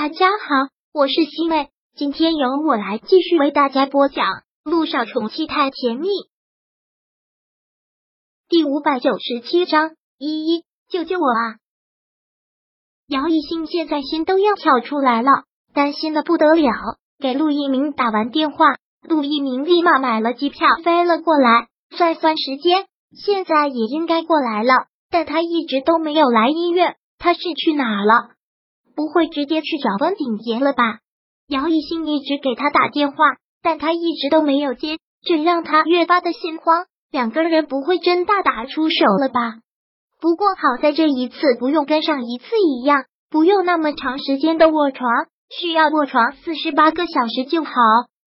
大家好，我是西妹，今天由我来继续为大家播讲《陆少宠妻太甜蜜》第597章。依依，救救我啊！姚一兴现在心都要跳出来了，担心的不得了，给陆一鸣打完电话，陆一鸣立马买了机票飞了过来，算算时间，现在也应该过来了，但他一直都没有来医院，他是去哪了？不会直接去找温鼎杰了吧？姚一兴一直给他打电话，但他一直都没有接，这让他越发的心慌，两个人不会真大打出手了吧？不过好在这一次不用跟上一次一样，不用那么长时间的卧床，需要卧床48个小时就好，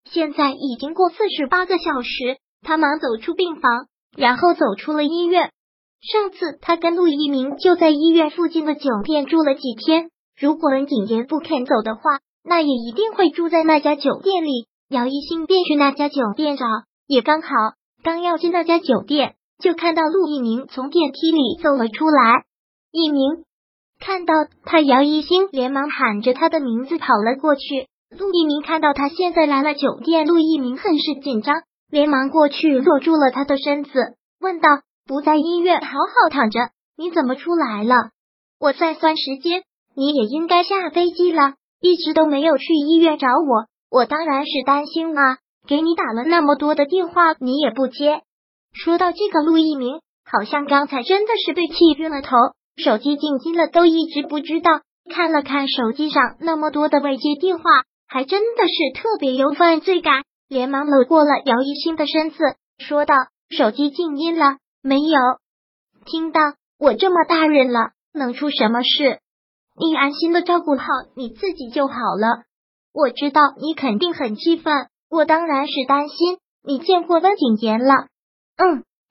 现在已经过48个小时，他忙走出病房，然后走出了医院。上次他跟陆一鸣就在医院附近的酒店住了几天，如果温景言不肯走的话，那也一定会住在那家酒店里。姚一兴便去那家酒店找，也刚好，刚要进那家酒店，就看到陆一鸣从电梯里走了出来。一鸣看到他，姚一兴连忙喊着他的名字跑了过去。陆一鸣看到他现在来了酒店，陆一鸣很是紧张，连忙过去落住了他的身子，问道：“不在医院好好躺着，你怎么出来了？我算算时间，你也应该下飞机了，一直都没有去医院找我，我当然是担心啊，给你打了那么多的电话，你也不接。”说到这个，陆一鸣好像刚才真的是被气晕了头，手机静音了都一直不知道，看了看手机上那么多的未接电话，还真的是特别有犯罪感，连忙搂过了姚一兴的身子，说道：“手机静音了没有？听到我这么大人了，能出什么事？你安心的照顾好你自己就好了。我知道你肯定很气愤，我当然是担心。你见过温景言了？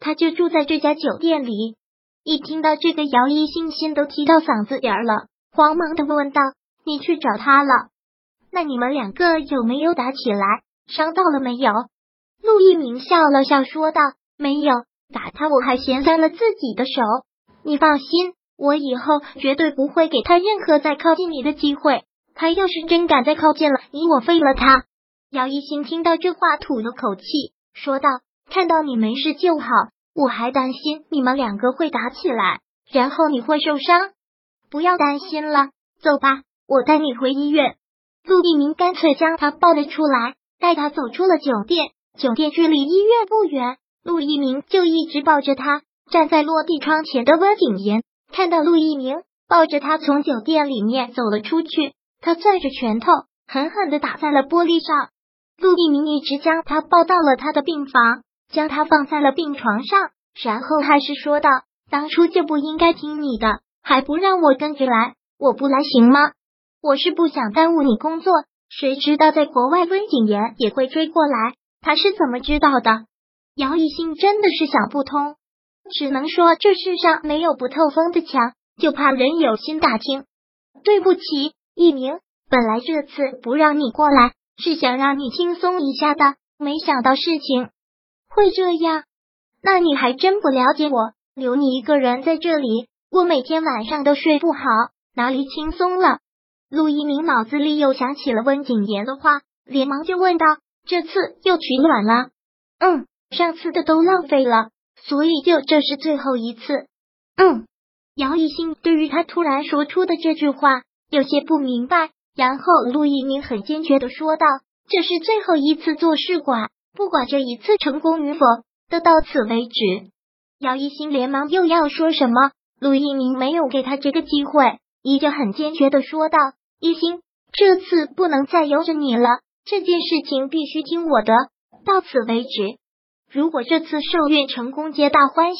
他就住在这家酒店里。”一听到这个，姚一兴心都提到嗓子眼了，慌忙的问道：“你去找他了？那你们两个有没有打起来？伤到了没有？”陆一鸣笑了笑说道：“没有，打他我还嫌伤了自己的手。你放心，我以后绝对不会给他任何再靠近你的机会，他要是真敢再靠近了你，我废了他。”姚一兴听到这话吐了口气，说道：“看到你没事就好，我还担心你们两个会打起来，然后你会受伤。不要担心了，走吧，我带你回医院。”陆一鸣干脆将他抱了出来，带他走出了酒店。酒店距离医院不远，陆一鸣就一直抱着他。站在落地窗前的温景言看到陆一鸣抱着他从酒店里面走了出去，他攥着拳头狠狠地打在了玻璃上。陆一鸣一直将他抱到了他的病房，将他放在了病床上，然后还是说道：“当初就不应该听你的，还不让我跟着来，我不来行吗？我是不想耽误你工作，谁知道在国外温景言也会追过来，他是怎么知道的？”姚一兴真的是想不通，只能说这世上没有不透风的墙，就怕人有心打听。“对不起，一鸣，本来这次不让你过来，是想让你轻松一下的，没想到事情会这样。那你还真不了解我，留你一个人在这里，我每天晚上都睡不好，哪里轻松了？”陆一鸣脑子里又想起了温景言的话，连忙就问道：“这次又取暖了？”“上次的都浪费了，所以就这是最后一次。”“姚一兴对于他突然说出的这句话有些不明白，然后陆一鸣很坚决的说道：“这是最后一次做试管，不管这一次成功与否，都到此为止。”姚一兴连忙又要说什么，陆一鸣没有给他这个机会，依旧很坚决的说道：“一兴，这次不能再由着你了，这件事情必须听我的，到此为止。如果这次受孕成功，皆大欢喜；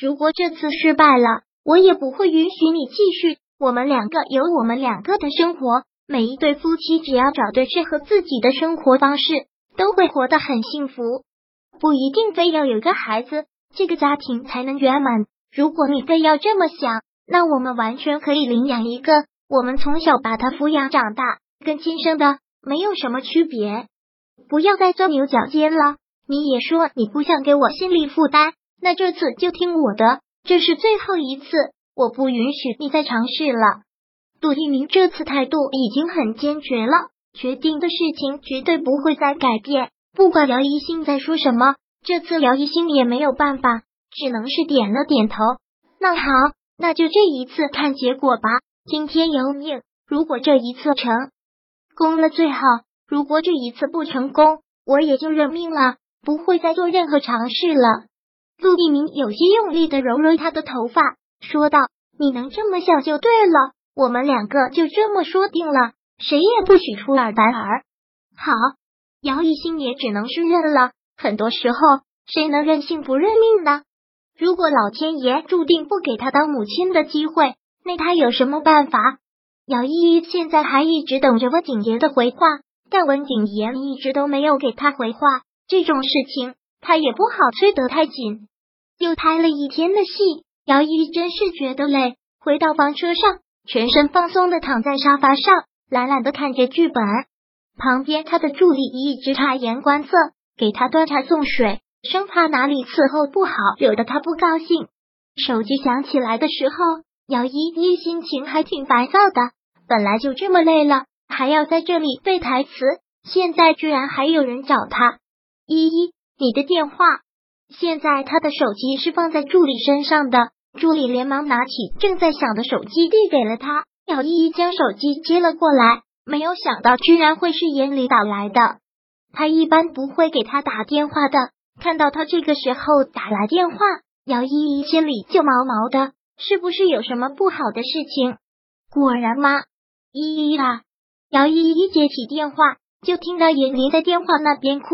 如果这次失败了，我也不会允许你继续。我们两个有我们两个的生活，每一对夫妻只要找对适合自己的生活方式，都会活得很幸福。不一定非要有个孩子，这个家庭才能圆满。如果你非要这么想，那我们完全可以领养一个，我们从小把他抚养长大，跟亲生的没有什么区别。不要再钻牛角尖了。你也说你不想给我心理负担，那这次就听我的，这是最后一次，我不允许你再尝试了。”杜一鸣这次态度已经很坚决了，决定的事情绝对不会再改变。不管姚一兴在说什么，这次姚一兴也没有办法，只能是点了点头。那好，那就这一次看结果吧，今天由命。如果这一次成功了最好，如果这一次不成功，我也就认命了，不会再做任何尝试了。陆一鸣有些用力的揉揉他的头发，说道：“你能这么想就对了，我们两个就这么说定了，谁也不许出尔反尔。”好，姚一兴也只能是认了。很多时候，谁能任性不认命呢？如果老天爷注定不给他当母亲的机会，那他有什么办法？姚依依现在还一直等着温景言的回话，但温景言一直都没有给他回话，这种事情他也不好催得太紧。又拍了一天的戏，姚依依真是觉得累，回到房车上，全身放松的躺在沙发上，懒懒的看着剧本。旁边他的助理一直察言观色，给他端茶送水，生怕哪里伺候不好，惹得他不高兴。手机响起来的时候，姚依依心情还挺烦躁的。本来就这么累了，还要在这里背台词，现在居然还有人找他。依依，你的电话。现在他的手机是放在助理身上的，助理连忙拿起正在响的手机递给了他。姚依依将手机接了过来，没有想到居然会是严离打来的。他一般不会给他打电话的，看到他这个时候打来电话，姚依依心里就毛毛的，是不是有什么不好的事情？果然吗？依依啊！姚依依接起电话，就听到严离在电话那边哭，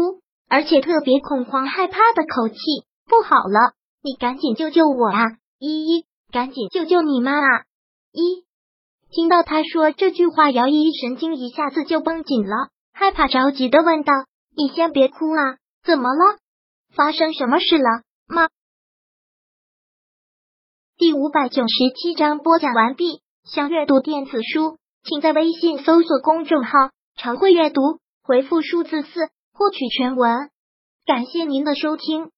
而且特别恐慌害怕的口气。不好了，你赶紧救救我啊！依依，赶紧救救你妈啊！依！听到他说这句话，姚依依神经一下子就绷紧了，害怕着急的问道：“你先别哭啊，怎么了？发生什么事了？妈？”第597章播讲完毕。想阅读电子书，请在微信搜索公众号“常会阅读”，回复数字4获取全文。感谢您的收听。